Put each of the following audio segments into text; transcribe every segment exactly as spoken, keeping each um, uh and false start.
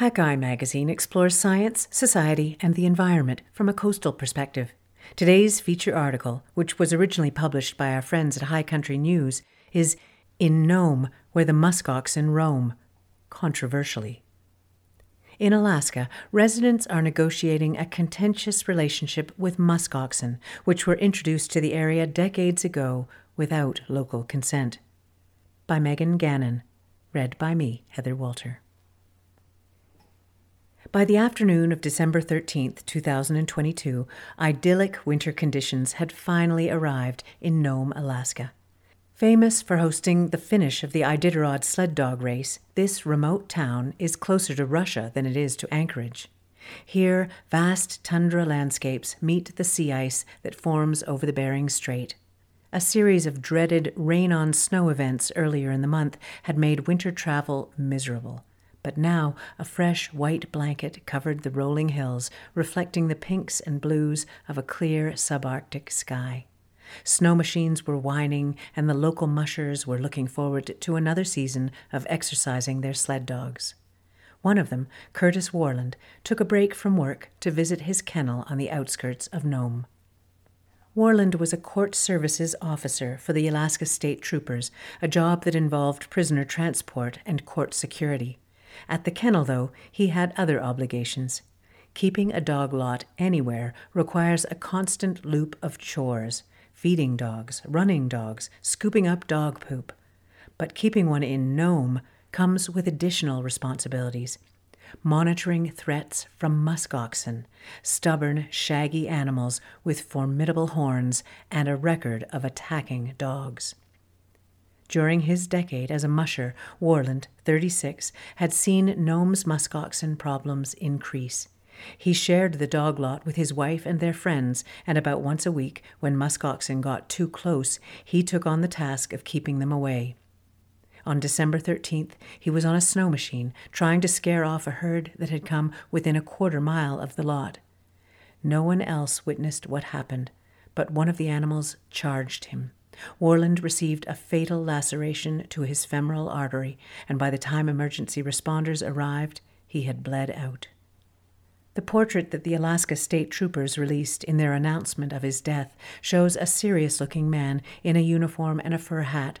Hakai magazine explores science, society, and the environment from a coastal perspective. Today's feature article, which was originally published by our friends at High Country News, is "In Nome, Where the Muskoxen Roam," controversially. In Alaska, residents are negotiating a contentious relationship with muskoxen, which were introduced to the area decades ago without local consent. By Megan Gannon. Read by me, Heather Walter. By the afternoon of December thirteenth, two thousand twenty-two, idyllic winter conditions had finally arrived in Nome, Alaska. Famous for hosting the finish of the Iditarod sled dog race, this remote town is closer to Russia than it is to Anchorage. Here, vast tundra landscapes meet the sea ice that forms over the Bering Strait. A series of dreaded rain-on-snow events earlier in the month had made winter travel miserable. But now a fresh white blanket covered the rolling hills, reflecting the pinks and blues of a clear subarctic sky. Snow machines were whining, and the local mushers were looking forward to another season of exercising their sled dogs. One of them, Curtis Worland, took a break from work to visit his kennel on the outskirts of Nome. Worland was a court services officer for the Alaska State Troopers, a job that involved prisoner transport and court security. At the kennel, though, he had other obligations. Keeping a dog lot anywhere requires a constant loop of chores: feeding dogs, running dogs, scooping up dog poop. But keeping one in Nome comes with additional responsibilities. Monitoring threats from muskoxen, stubborn, shaggy animals with formidable horns and a record of attacking dogs. During his decade as a musher, Worland, thirty-six, had seen Nome's muskoxen problems increase. He shared the dog lot with his wife and their friends, and about once a week, when muskoxen got too close, he took on the task of keeping them away. On December thirteenth, he was on a snow machine, trying to scare off a herd that had come within a quarter mile of the lot. No one else witnessed what happened, but one of the animals charged him. Worland received a fatal laceration to his femoral artery, and by the time emergency responders arrived, he had bled out. The portrait that the Alaska State Troopers released in their announcement of his death shows a serious-looking man in a uniform and a fur hat.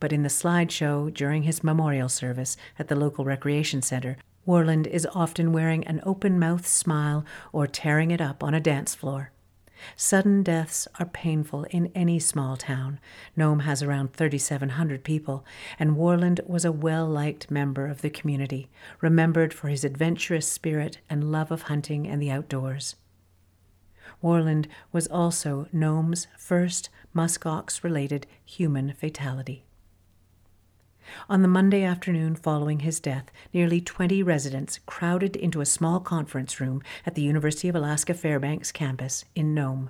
But in the slideshow during his memorial service at the local recreation center, Worland is often wearing an open-mouthed smile or tearing it up on a dance floor. Sudden deaths are painful in any small town. Nome has around thirty-seven hundred people, and Worland was a well-liked member of the community, remembered for his adventurous spirit and love of hunting and the outdoors. Worland was also Nome's first muskox-related human fatality. On the Monday afternoon following his death, nearly twenty residents crowded into a small conference room at the University of Alaska Fairbanks campus in Nome.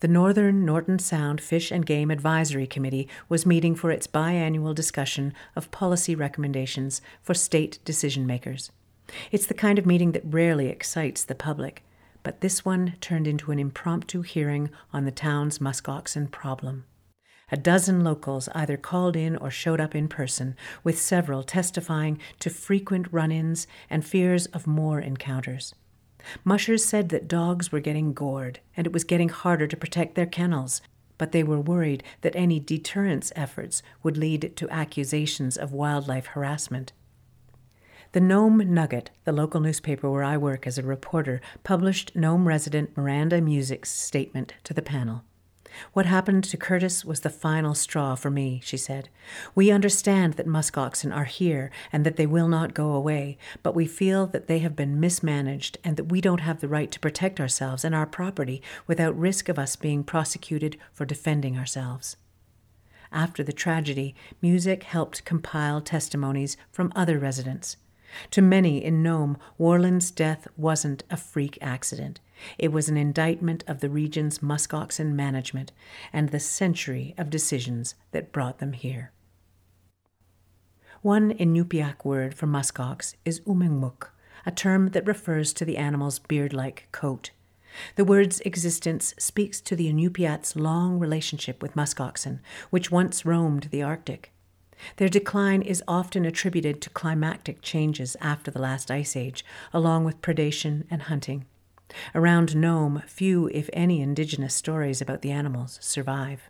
The Northern Norton Sound Fish and Game Advisory Committee was meeting for its biannual discussion of policy recommendations for state decision-makers. It's the kind of meeting that rarely excites the public, but this one turned into an impromptu hearing on the town's muskoxen problem. A dozen locals either called in or showed up in person, with several testifying to frequent run-ins and fears of more encounters. Mushers said that dogs were getting gored, and it was getting harder to protect their kennels, but they were worried that any deterrence efforts would lead to accusations of wildlife harassment. The Nome Nugget, the local newspaper where I work as a reporter, published Nome resident Miranda Music's statement to the panel. "What happened to Curtis was the final straw for me," she said. "We understand that muskoxen are here and that they will not go away, but we feel that they have been mismanaged and that we don't have the right to protect ourselves and our property without risk of us being prosecuted for defending ourselves." After the tragedy, Music helped compile testimonies from other residents. To many in Nome, Worland's death wasn't a freak accident. It was an indictment of the region's muskoxen management and the century of decisions that brought them here. One Inupiaq word for muskox is umengmuk, a term that refers to the animal's beard-like coat. The word's existence speaks to the Inupiaq's long relationship with muskoxen, which once roamed the Arctic. Their decline is often attributed to climatic changes after the last ice age, along with predation and hunting. Around Nome, few, if any, indigenous stories about the animals survive.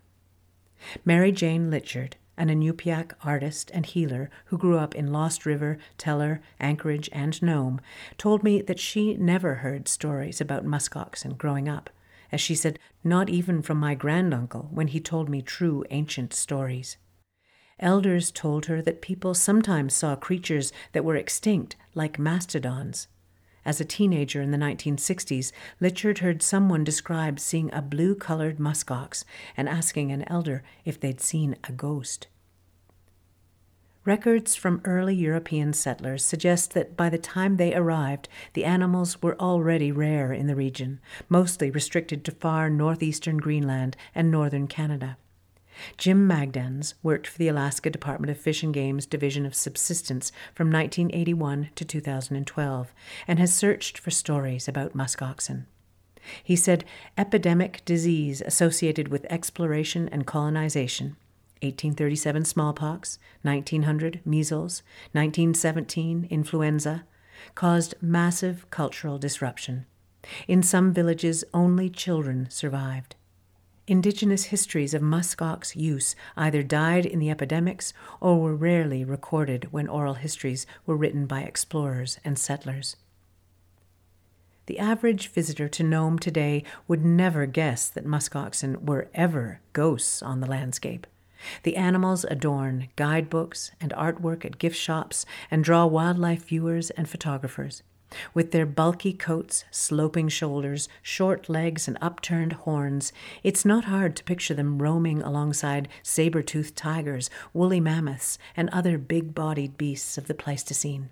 Mary Jane Litchard, an Inupiaq artist and healer who grew up in Lost River, Teller, Anchorage, and Nome, told me that she never heard stories about muskoxen growing up, as she said, not even from my granduncle when he told me true ancient stories. Elders told her that people sometimes saw creatures that were extinct, like mastodons. As a teenager in the nineteen sixties, Litchard heard someone describe seeing a blue-colored muskox and asking an elder if they'd seen a ghost. Records from early European settlers suggest that by the time they arrived, the animals were already rare in the region, mostly restricted to far northeastern Greenland and northern Canada. Jim Magdanz worked for the Alaska Department of Fish and Game's Division of Subsistence from nineteen eighty-one to two thousand twelve and has searched for stories about muskoxen. He said epidemic disease associated with exploration and colonization, eighteen thirty-seven smallpox, nineteen hundred measles, nineteen seventeen influenza, caused massive cultural disruption. In some villages, only children survived. Indigenous histories of muskox use either died in the epidemics or were rarely recorded when oral histories were written by explorers and settlers. The average visitor to Nome today would never guess that muskoxen were ever ghosts on the landscape. The animals adorn guidebooks and artwork at gift shops and draw wildlife viewers and photographers. With their bulky coats, sloping shoulders, short legs, and upturned horns, it's not hard to picture them roaming alongside saber-toothed tigers, woolly mammoths, and other big-bodied beasts of the Pleistocene.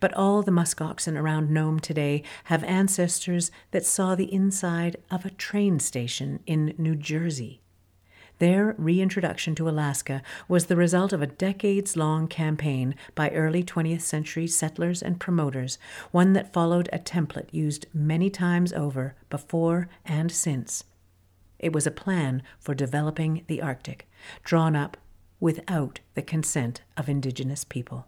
But all the muskoxen around Nome today have ancestors that saw the inside of a train station in New Jersey. Their reintroduction to Alaska was the result of a decades-long campaign by early twentieth century settlers and promoters, one that followed a template used many times over before and since. It was a plan for developing the Arctic, drawn up without the consent of indigenous people.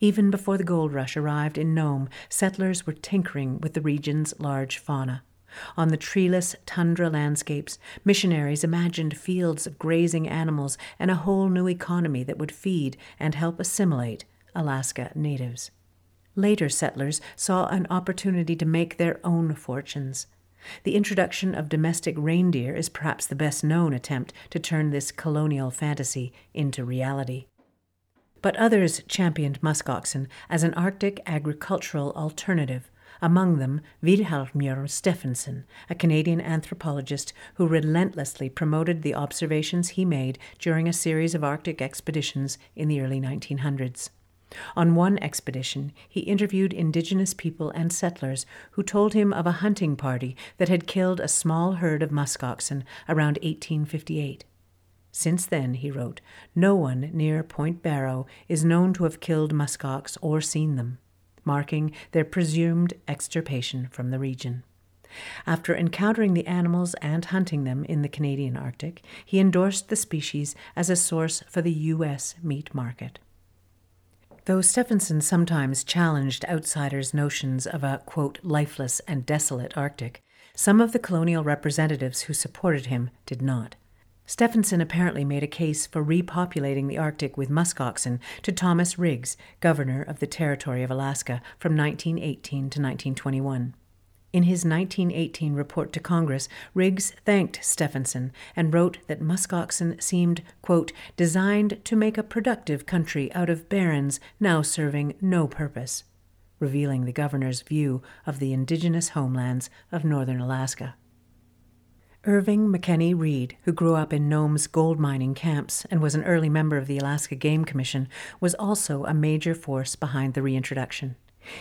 Even before the gold rush arrived in Nome, settlers were tinkering with the region's large fauna. On the treeless tundra landscapes, missionaries imagined fields of grazing animals and a whole new economy that would feed and help assimilate Alaska natives. Later settlers saw an opportunity to make their own fortunes. The introduction of domestic reindeer is perhaps the best-known attempt to turn this colonial fantasy into reality. But others championed muskoxen as an Arctic agricultural alternative, among them Vilhjalmur Stefansson, a Canadian anthropologist who relentlessly promoted the observations he made during a series of Arctic expeditions in the early nineteen hundreds. On one expedition, he interviewed indigenous people and settlers who told him of a hunting party that had killed a small herd of muskoxen around eighteen fifty-eight. Since then, he wrote, no one near Point Barrow is known to have killed muskox or seen them, marking their presumed extirpation from the region. After encountering the animals and hunting them in the Canadian Arctic, he endorsed the species as a source for the U S meat market. Though Stefansson sometimes challenged outsiders' notions of a, quote, lifeless and desolate Arctic, some of the colonial representatives who supported him did not. Stefansson apparently made a case for repopulating the Arctic with muskoxen to Thomas Riggs, governor of the Territory of Alaska from nineteen eighteen to nineteen twenty-one. In his nineteen eighteen report to Congress, Riggs thanked Stefansson and wrote that muskoxen seemed, quote, designed to make a productive country out of barrens now serving no purpose, revealing the governor's view of the indigenous homelands of northern Alaska. Irving McKenney-Reed, who grew up in Nome's gold mining camps and was an early member of the Alaska Game Commission, was also a major force behind the reintroduction.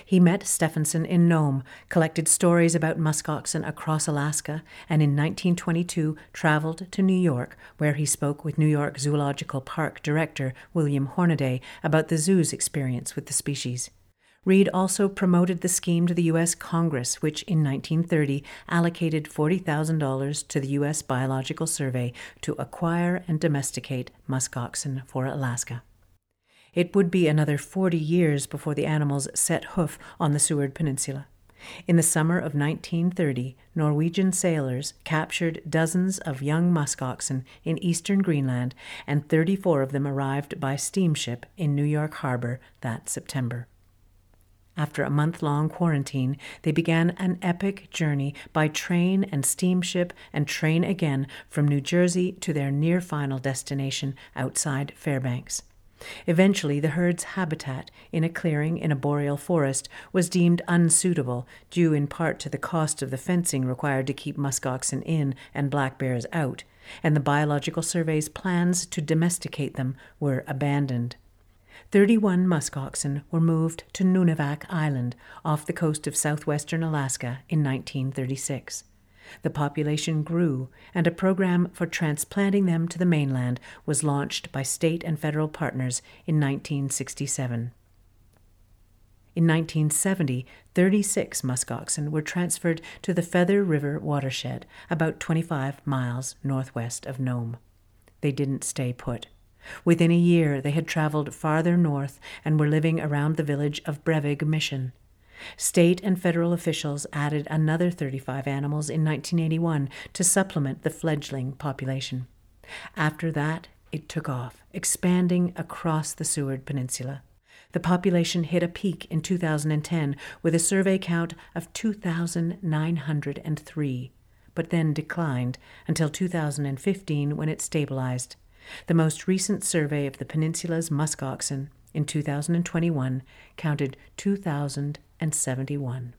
He met Stefansson in Nome, collected stories about muskoxen across Alaska, and in nineteen twenty-two traveled to New York, where he spoke with New York Zoological Park director William Hornaday about the zoo's experience with the species. Reed also promoted the scheme to the U S Congress, which in nineteen thirty allocated forty thousand dollars to the U S Biological Survey to acquire and domesticate musk oxen for Alaska. It would be another forty years before the animals set hoof on the Seward Peninsula. In the summer of nineteen thirty, Norwegian sailors captured dozens of young musk oxen in eastern Greenland, and thirty-four of them arrived by steamship in New York Harbor that September. After a month-long quarantine, they began an epic journey by train and steamship and train again from New Jersey to their near-final destination outside Fairbanks. Eventually, the herd's habitat in a clearing in a boreal forest was deemed unsuitable, due in part to the cost of the fencing required to keep musk oxen in and black bears out, and the Biological Survey's plans to domesticate them were abandoned. Thirty-one musk oxen were moved to Nunivak Island, off the coast of southwestern Alaska, in nineteen thirty-six. The population grew, and a program for transplanting them to the mainland was launched by state and federal partners in nineteen sixty-seven. In nineteen seventy, thirty-six musk oxen were transferred to the Feather River watershed, about twenty-five miles northwest of Nome. They didn't stay put. Within a year, they had traveled farther north and were living around the village of Brevig Mission. State and federal officials added another thirty-five animals in nineteen eighty-one to supplement the fledgling population. After that, it took off, expanding across the Seward Peninsula. The population hit a peak in two thousand ten with a survey count of two thousand nine hundred three, but then declined until two thousand fifteen when it stabilized. The most recent survey of the peninsula's musk oxen in two thousand twenty-one counted two thousand seventy-one.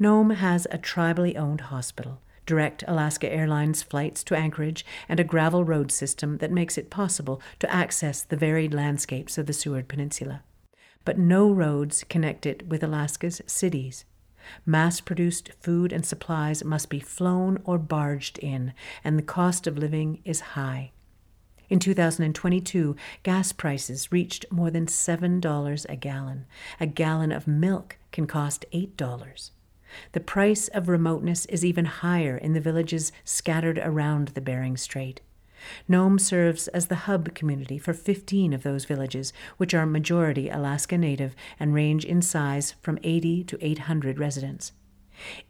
Nome has a tribally owned hospital, direct Alaska Airlines flights to Anchorage, and a gravel road system that makes it possible to access the varied landscapes of the Seward Peninsula. But no roads connect it with Alaska's cities. Mass-produced food and supplies must be flown or barged in, and the cost of living is high. In two thousand twenty-two, gas prices reached more than seven dollars a gallon. A gallon of milk can cost eight dollars. The price of remoteness is even higher in the villages scattered around the Bering Strait. Nome serves as the hub community for fifteen of those villages, which are majority Alaska Native and range in size from eighty to eight hundred residents.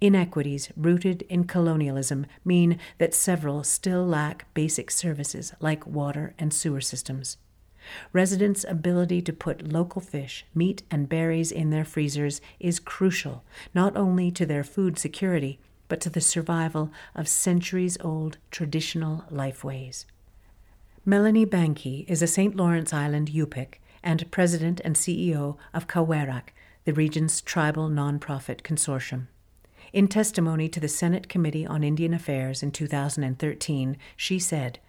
Inequities rooted in colonialism mean that several still lack basic services like water and sewer systems. Residents' ability to put local fish, meat, and berries in their freezers is crucial, not only to their food security, but to the survival of centuries-old traditional lifeways. Melanie Bahnke is a Saint Lawrence Island Yupik and president and C E O of Kawerak, the region's tribal nonprofit consortium. In testimony to the Senate Committee on Indian Affairs in two thousand thirteen, she said,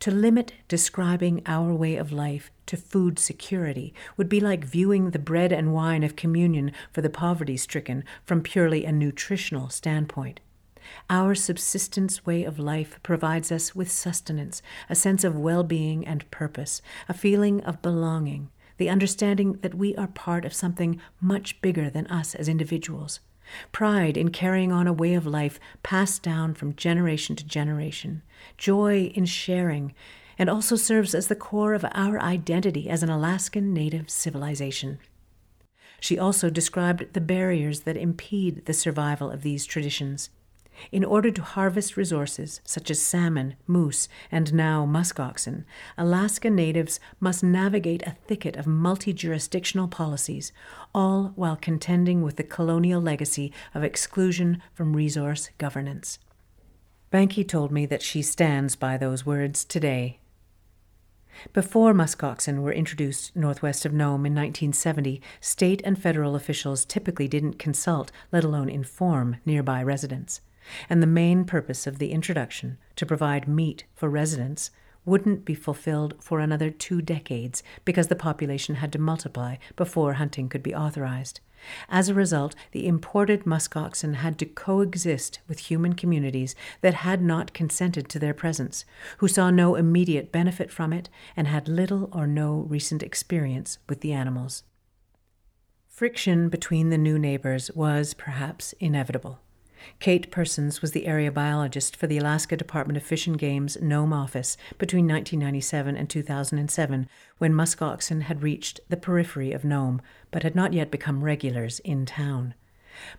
"To limit describing our way of life to food security would be like viewing the bread and wine of communion for the poverty-stricken from purely a nutritional standpoint. Our subsistence way of life provides us with sustenance, a sense of well-being and purpose, a feeling of belonging, the understanding that we are part of something much bigger than us as individuals. Pride in carrying on a way of life passed down from generation to generation, joy in sharing, and also serves as the core of our identity as an Alaskan Native civilization." She also described the barriers that impede the survival of these traditions. In order to harvest resources such as salmon, moose, and now musk oxen, Alaska Natives must navigate a thicket of multi-jurisdictional policies, all while contending with the colonial legacy of exclusion from resource governance. Bahnke told me that she stands by those words today. Before musk oxen were introduced northwest of Nome in nineteen seventy, state and federal officials typically didn't consult, let alone inform, nearby residents. And the main purpose of the introduction, to provide meat for residents, wouldn't be fulfilled for another two decades because the population had to multiply before hunting could be authorized. As a result, the imported musk oxen had to coexist with human communities that had not consented to their presence, who saw no immediate benefit from it and had little or no recent experience with the animals. Friction between the new neighbors was perhaps inevitable. Kate Persons was the area biologist for the Alaska Department of Fish and Game's Nome office between nineteen ninety-seven and two thousand seven, when musk oxen had reached the periphery of Nome, but had not yet become regulars in town.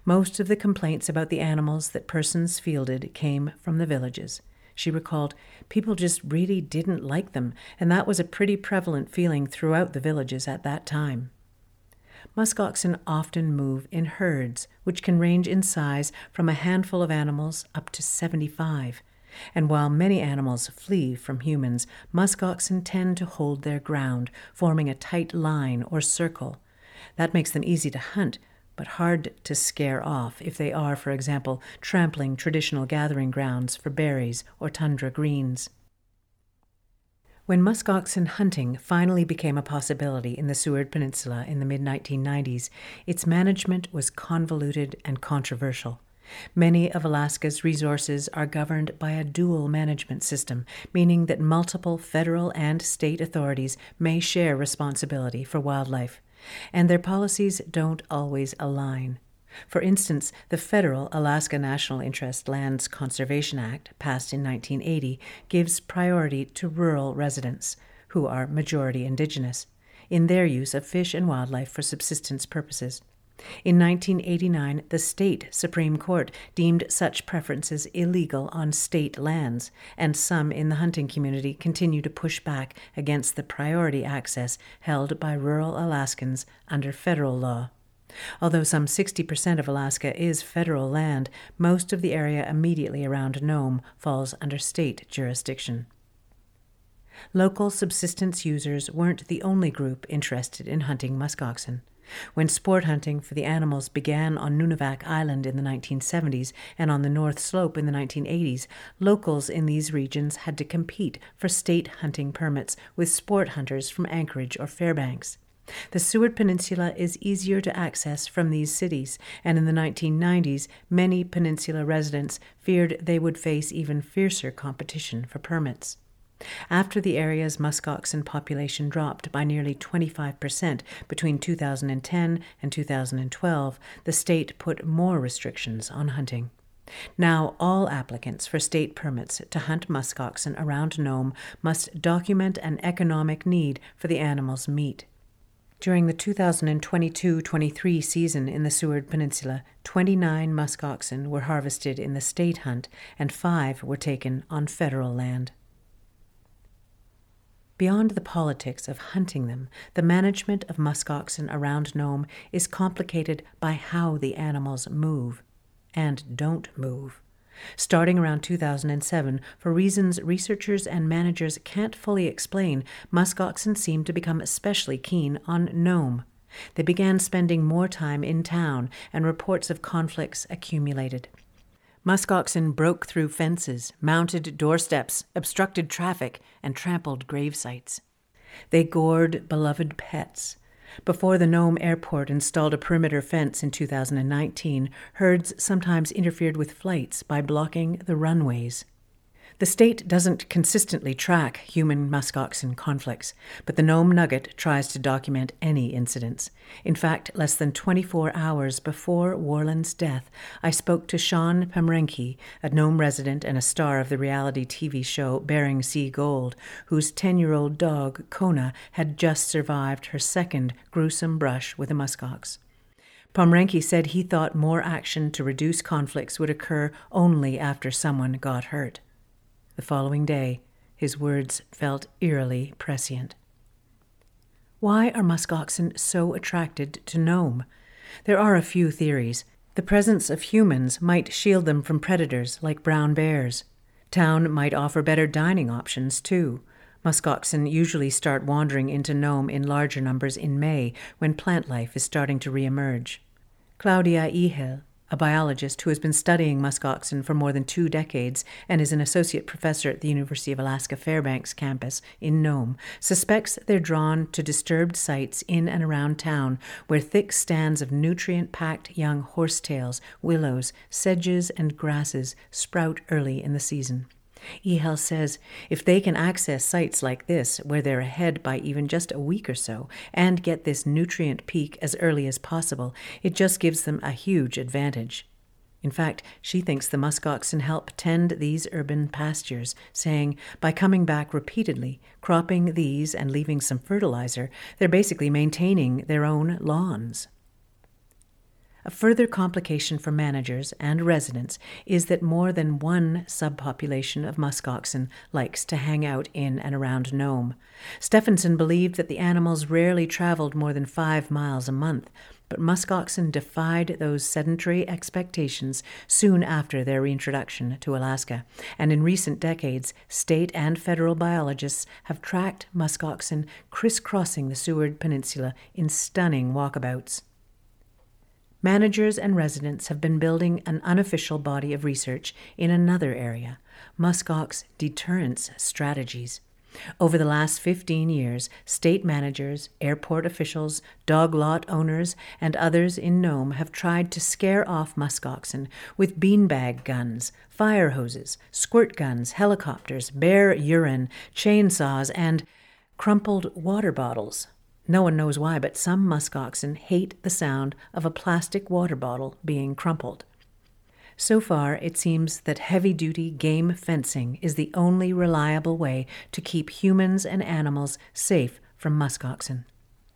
Most of the complaints about the animals that Persons fielded came from the villages. She recalled, people just really didn't like them, and that was a pretty prevalent feeling throughout the villages at that time. Musk oxen often move in herds, which can range in size from a handful of animals up to seventy-five. And while many animals flee from humans, musk oxen tend to hold their ground, forming a tight line or circle. That makes them easy to hunt, but hard to scare off if they are, for example, trampling traditional gathering grounds for berries or tundra greens. When musk oxen hunting finally became a possibility in the Seward Peninsula in the mid nineteen nineties, its management was convoluted and controversial. Many of Alaska's resources are governed by a dual management system, meaning that multiple federal and state authorities may share responsibility for wildlife, and their policies don't always align. For instance, the federal Alaska National Interest Lands Conservation Act, passed in nineteen eighty, gives priority to rural residents, who are majority indigenous, in their use of fish and wildlife for subsistence purposes. In nineteen eighty-nine, the state Supreme Court deemed such preferences illegal on state lands, and some in the hunting community continue to push back against the priority access held by rural Alaskans under federal law. Although some sixty percent of Alaska is federal land, most of the area immediately around Nome falls under state jurisdiction. Local subsistence users weren't the only group interested in hunting musk oxen. When sport hunting for the animals began on Nunivak Island in the nineteen seventies and on the North Slope in the nineteen eighties, locals in these regions had to compete for state hunting permits with sport hunters from Anchorage or Fairbanks. The Seward Peninsula is easier to access from these cities, and in the nineteen nineties, many peninsula residents feared they would face even fiercer competition for permits. After the area's musk oxen population dropped by nearly twenty-five percent between two thousand ten and two thousand twelve, the state put more restrictions on hunting. Now all applicants for state permits to hunt musk oxen around Nome must document an economic need for the animal's meat. During the two thousand twenty-two twenty-three season in the Seward Peninsula, twenty-nine musk oxen were harvested in the state hunt and five were taken on federal land. Beyond the politics of hunting them, the management of musk oxen around Nome is complicated by how the animals move and don't move. Starting around two thousand seven, for reasons researchers and managers can't fully explain, musk oxen seemed to become especially keen on Nome. They began spending more time in town, and reports of conflicts accumulated. Musk oxen broke through fences, mounted doorsteps, obstructed traffic, and trampled gravesites. They gored beloved pets. Before the Nome Airport installed a perimeter fence in two thousand nineteen, herds sometimes interfered with flights by blocking the runways. The state doesn't consistently track human musk oxen conflicts, but the Nome Nugget tries to document any incidents. In fact, less than twenty-four hours before Worland's death, I spoke to Sean Pomerenke, a Nome resident and a star of the reality T V show Bering Sea Gold, whose ten-year-old dog, Kona, had just survived her second gruesome brush with a muskox. Pomerenke said he thought more action to reduce conflicts would occur only after someone got hurt. The following day, his words felt eerily prescient. Why are musk oxen so attracted to Nome? There are a few theories. The presence of humans might shield them from predators like brown bears. Town might offer better dining options, too. Musk oxen usually start wandering into Nome in larger numbers in May, when plant life is starting to reemerge. Claudia Ehi, a biologist who has been studying musk oxen for more than two decades and is an associate professor at the University of Alaska Fairbanks campus in Nome, suspects they're drawn to disturbed sites in and around town where thick stands of nutrient-packed young horsetails, willows, sedges, and grasses sprout early in the season. Ehi says if they can access sites like this, where they're ahead by even just a week or so, and get this nutrient peak as early as possible, it just gives them a huge advantage. In fact, she thinks the muskoxen help tend these urban pastures, saying by coming back repeatedly, cropping these and leaving some fertilizer, they're basically maintaining their own lawns. A further complication for managers and residents is that more than one subpopulation of muskoxen likes to hang out in and around Nome. Stefansson believed that the animals rarely traveled more than five miles a month, but muskoxen defied those sedentary expectations soon after their reintroduction to Alaska, and in recent decades, state and federal biologists have tracked muskoxen crisscrossing the Seward Peninsula in stunning walkabouts. Managers and residents have been building an unofficial body of research in another area, muskox deterrence strategies. Over the last fifteen years, state managers, airport officials, dog lot owners, and others in Nome have tried to scare off muskoxen with beanbag guns, fire hoses, squirt guns, helicopters, bear urine, chainsaws, and crumpled water bottles. No one knows why, but some muskoxen hate the sound of a plastic water bottle being crumpled. So far, it seems that heavy-duty game fencing is the only reliable way to keep humans and animals safe from muskoxen.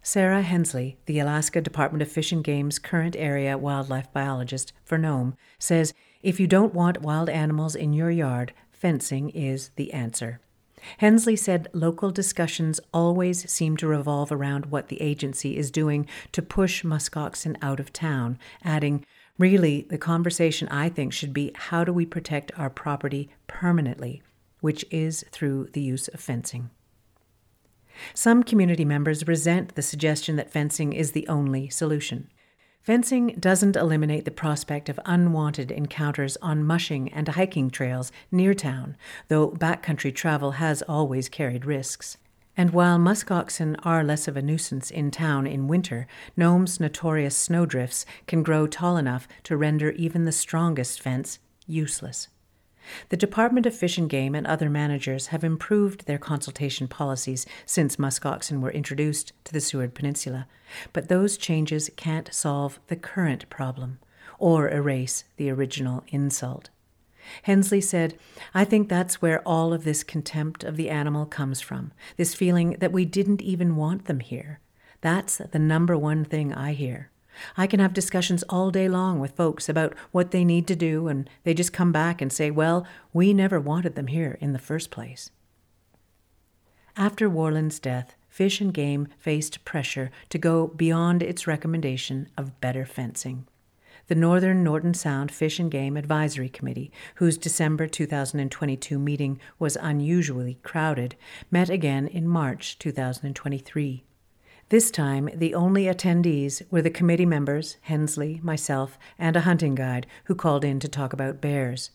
Sarah Hensley, the Alaska Department of Fish and Game's current area wildlife biologist for Nome, says if you don't want wild animals in your yard, fencing is the answer. Hensley said local discussions always seem to revolve around what the agency is doing to push muskoxen out of town, adding, really, the conversation I think should be how do we protect our property permanently, which is through the use of fencing. Some community members resent the suggestion that fencing is the only solution. Fencing doesn't eliminate the prospect of unwanted encounters on mushing and hiking trails near town, though backcountry travel has always carried risks. And while muskoxen are less of a nuisance in town in winter, Nome's notorious snowdrifts can grow tall enough to render even the strongest fence useless. The Department of Fish and Game and other managers have improved their consultation policies since muskoxen were introduced to the Seward Peninsula, but those changes can't solve the current problem or erase the original insult. Hensley said, I think that's where all of this contempt of the animal comes from, this feeling that we didn't even want them here. That's the number one thing I hear. I can have discussions all day long with folks about what they need to do, and they just come back and say, well, we never wanted them here in the first place. After Worland's death, Fish and Game faced pressure to go beyond its recommendation of better fencing. The Northern Norton Sound Fish and Game Advisory Committee, whose December two thousand twenty-two meeting was unusually crowded, met again in March two thousand twenty-three. This time, the only attendees were the committee members, Hensley, myself, and a hunting guide who called in to talk about bears.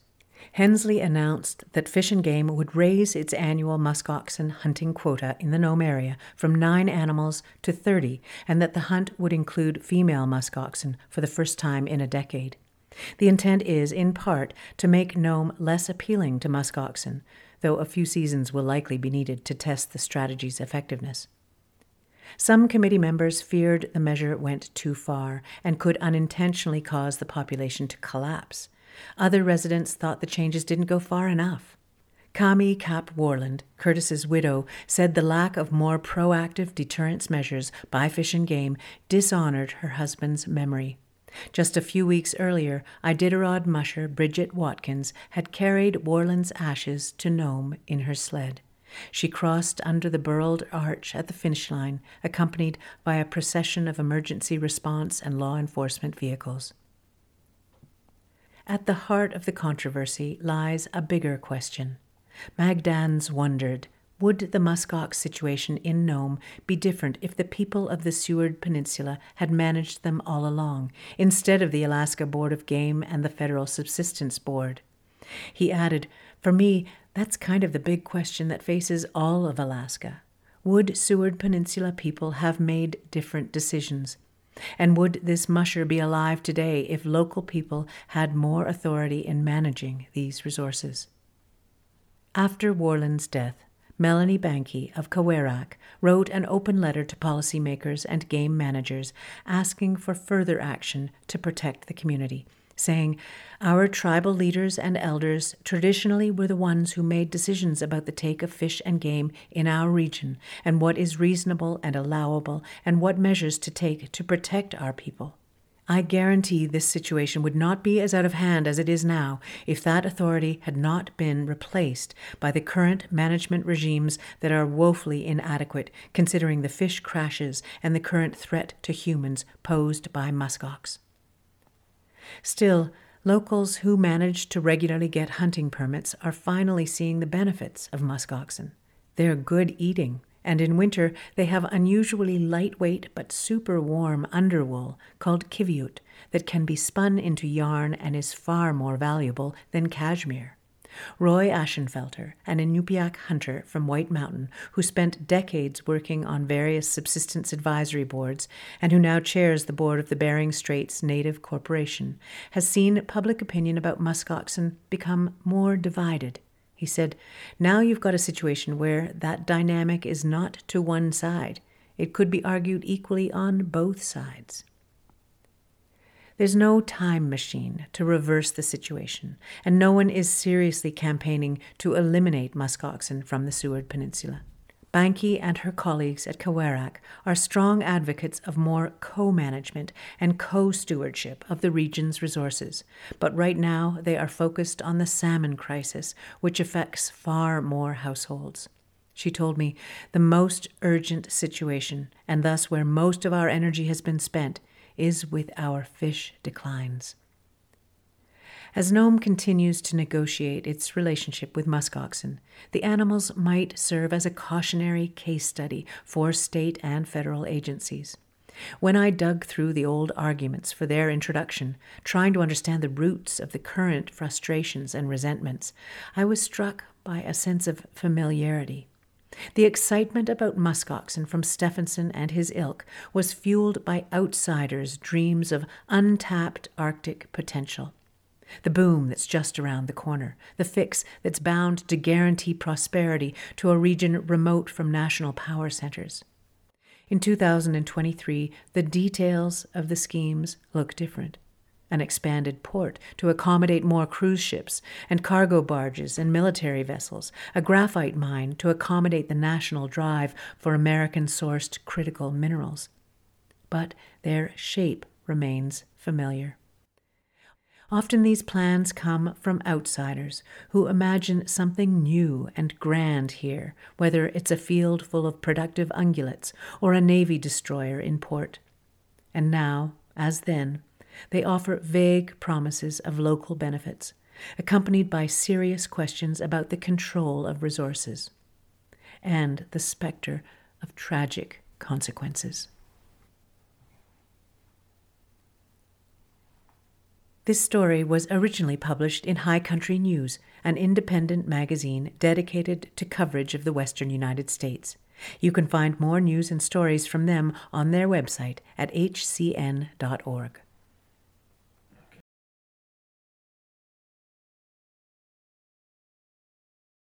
Hensley announced that Fish and Game would raise its annual muskoxen hunting quota in the Nome area from nine animals to thirty, and that the hunt would include female muskoxen for the first time in a decade. The intent is, in part, to make Nome less appealing to muskoxen, though a few seasons will likely be needed to test the strategy's effectiveness. Some committee members feared the measure went too far and could unintentionally cause the population to collapse. Other residents thought the changes didn't go far enough. Kami Cap Worland, Curtis's widow, said the lack of more proactive deterrence measures by Fish and Game dishonored her husband's memory. Just a few weeks earlier, Iditarod musher Bridget Watkins had carried Worland's ashes to Nome in her sled. She crossed under the burled arch at the finish line, accompanied by a procession of emergency response and law enforcement vehicles. At the heart of the controversy lies a bigger question. Magdanz wondered, would the muskox situation in Nome be different if the people of the Seward Peninsula had managed them all along, instead of the Alaska Board of Game and the Federal Subsistence Board? He added, for me, that's kind of the big question that faces all of Alaska. Would Seward Peninsula people have made different decisions? And would this musher be alive today if local people had more authority in managing these resources? After Worland's death, Melanie Bahnke of Kawerak wrote an open letter to policymakers and game managers asking for further action to protect the community, saying, "Our tribal leaders and elders traditionally were the ones who made decisions about the take of fish and game in our region and what is reasonable and allowable and what measures to take to protect our people. I guarantee this situation would not be as out of hand as it is now if that authority had not been replaced by the current management regimes that are woefully inadequate considering the fish crashes and the current threat to humans posed by muskox." Still, locals who manage to regularly get hunting permits are finally seeing the benefits of muskoxen. They're good eating, and in winter they have unusually lightweight but super warm underwool called kiviut that can be spun into yarn and is far more valuable than cashmere. Roy Ashenfelter, an Inupiaq hunter from White Mountain who spent decades working on various subsistence advisory boards and who now chairs the board of the Bering Strait's Native Corporation, has seen public opinion about muskoxen become more divided. He said, "Now you've got a situation where that dynamic is not to one side. It could be argued equally on both sides." There's no time machine to reverse the situation, and no one is seriously campaigning to eliminate muskoxen from the Seward Peninsula. Bahnke and her colleagues at Kawerak are strong advocates of more co-management and co-stewardship of the region's resources, but right now they are focused on the salmon crisis, which affects far more households. She told me, "The most urgent situation, and thus where most of our energy has been spent, is with our fish declines." As Nome continues to negotiate its relationship with muskoxen, the animals might serve as a cautionary case study for state and federal agencies. When I dug through the old arguments for their introduction, trying to understand the roots of the current frustrations and resentments, I was struck by a sense of familiarity. The excitement about muskoxen from Stefansson and his ilk was fueled by outsiders' dreams of untapped Arctic potential. The boom that's just around the corner, the fix that's bound to guarantee prosperity to a region remote from national power centers. In two thousand twenty-three, the details of the schemes look different. An expanded port to accommodate more cruise ships and cargo barges and military vessels, a graphite mine to accommodate the national drive for American-sourced critical minerals. But their shape remains familiar. Often these plans come from outsiders who imagine something new and grand here, whether it's a field full of productive ungulates or a Navy destroyer in port. And now, as then, they offer vague promises of local benefits, accompanied by serious questions about the control of resources and the specter of tragic consequences. This story was originally published in High Country News, an independent magazine dedicated to coverage of the Western United States. You can find more news and stories from them on their website at h c n dot org.